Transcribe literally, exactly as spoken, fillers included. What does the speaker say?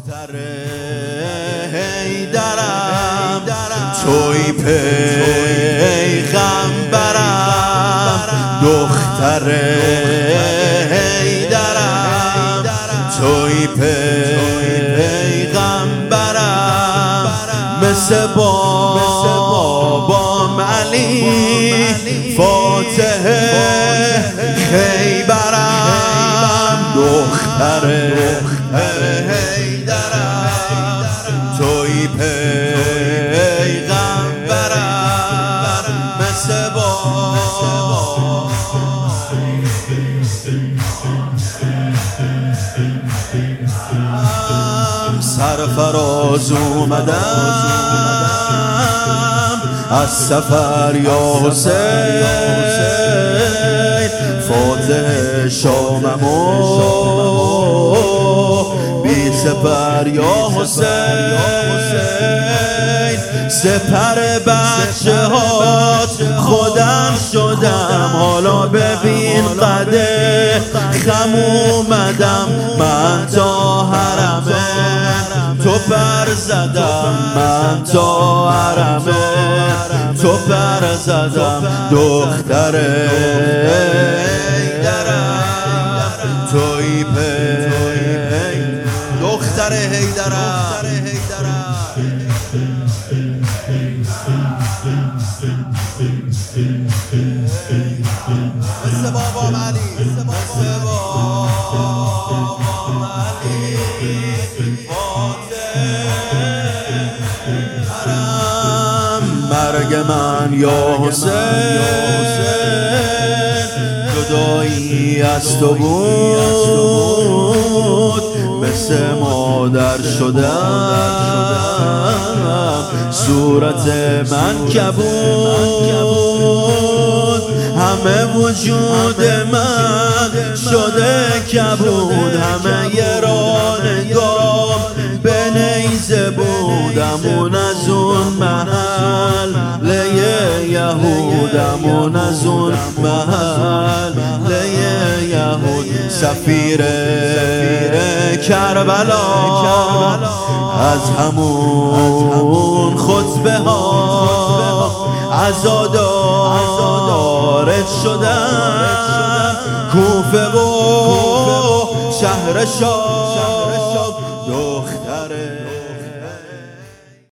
دختر حیدرم توی پیغمبرم، دختر حیدرم توی پیغمبرم، مثل بابام علی فاتح خیبرم، دختر حیدرم توی پیغمبرم، مثل بابام سرفراز اومدم از سفر یا حسین، فاتح شامم و بی سپر یا حسین، سپر بچه ها خودم شدم، حالا ببین قده خم اومدم، من تا حرمه تو پر زدم، من تا حرمه تو پر زدم، دختر حیدرم توی پی، دختر حیدرم مثل بابام علی، مثل بابام علی مرگ من یا حسین، جدایی از تو بود مثل مادر شدم، صورت من کبود همه وجود من شده کبود، همه ی رانگام به نیزه بود، امون از اون محل لیه یهود، امون از اون محل لیه یهود، سفیر کربلا از همون خطبه ها عزادار شدن، کوفه و شهر شام